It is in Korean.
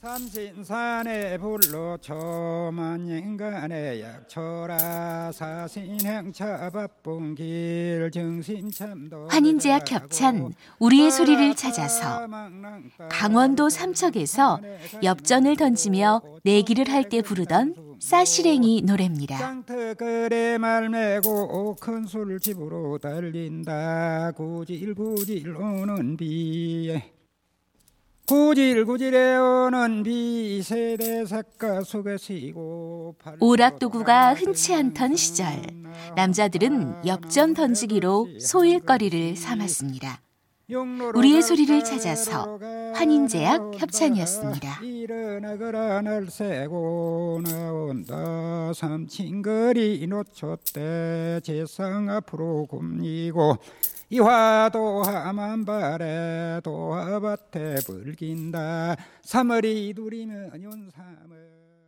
삼신산에 불로 초만인간의 약초라 사신행차밥봉길 증심참도 환인제약 협찬 우리의 소리를 찾아서 강원도 삼척에서 엽전을 던지며 내기를 할 때 부르던 싸시랭이 노래입니다. 구질구질에 오는 비 세대 삭가 속에 쉬고 오락도구가 흔치 않던 시절 남자들은 엽전 던지기로 소일거리를 삼았습니다. 우리의 소리를 찾아서 환인제약 협찬이었습니다. 일어나거라 날새고 나온다 삼친거리 노초대 재상 앞으로 굽니고 이화도 하만발에 도화밭에 불긴다 삼월이 두리면 연삼을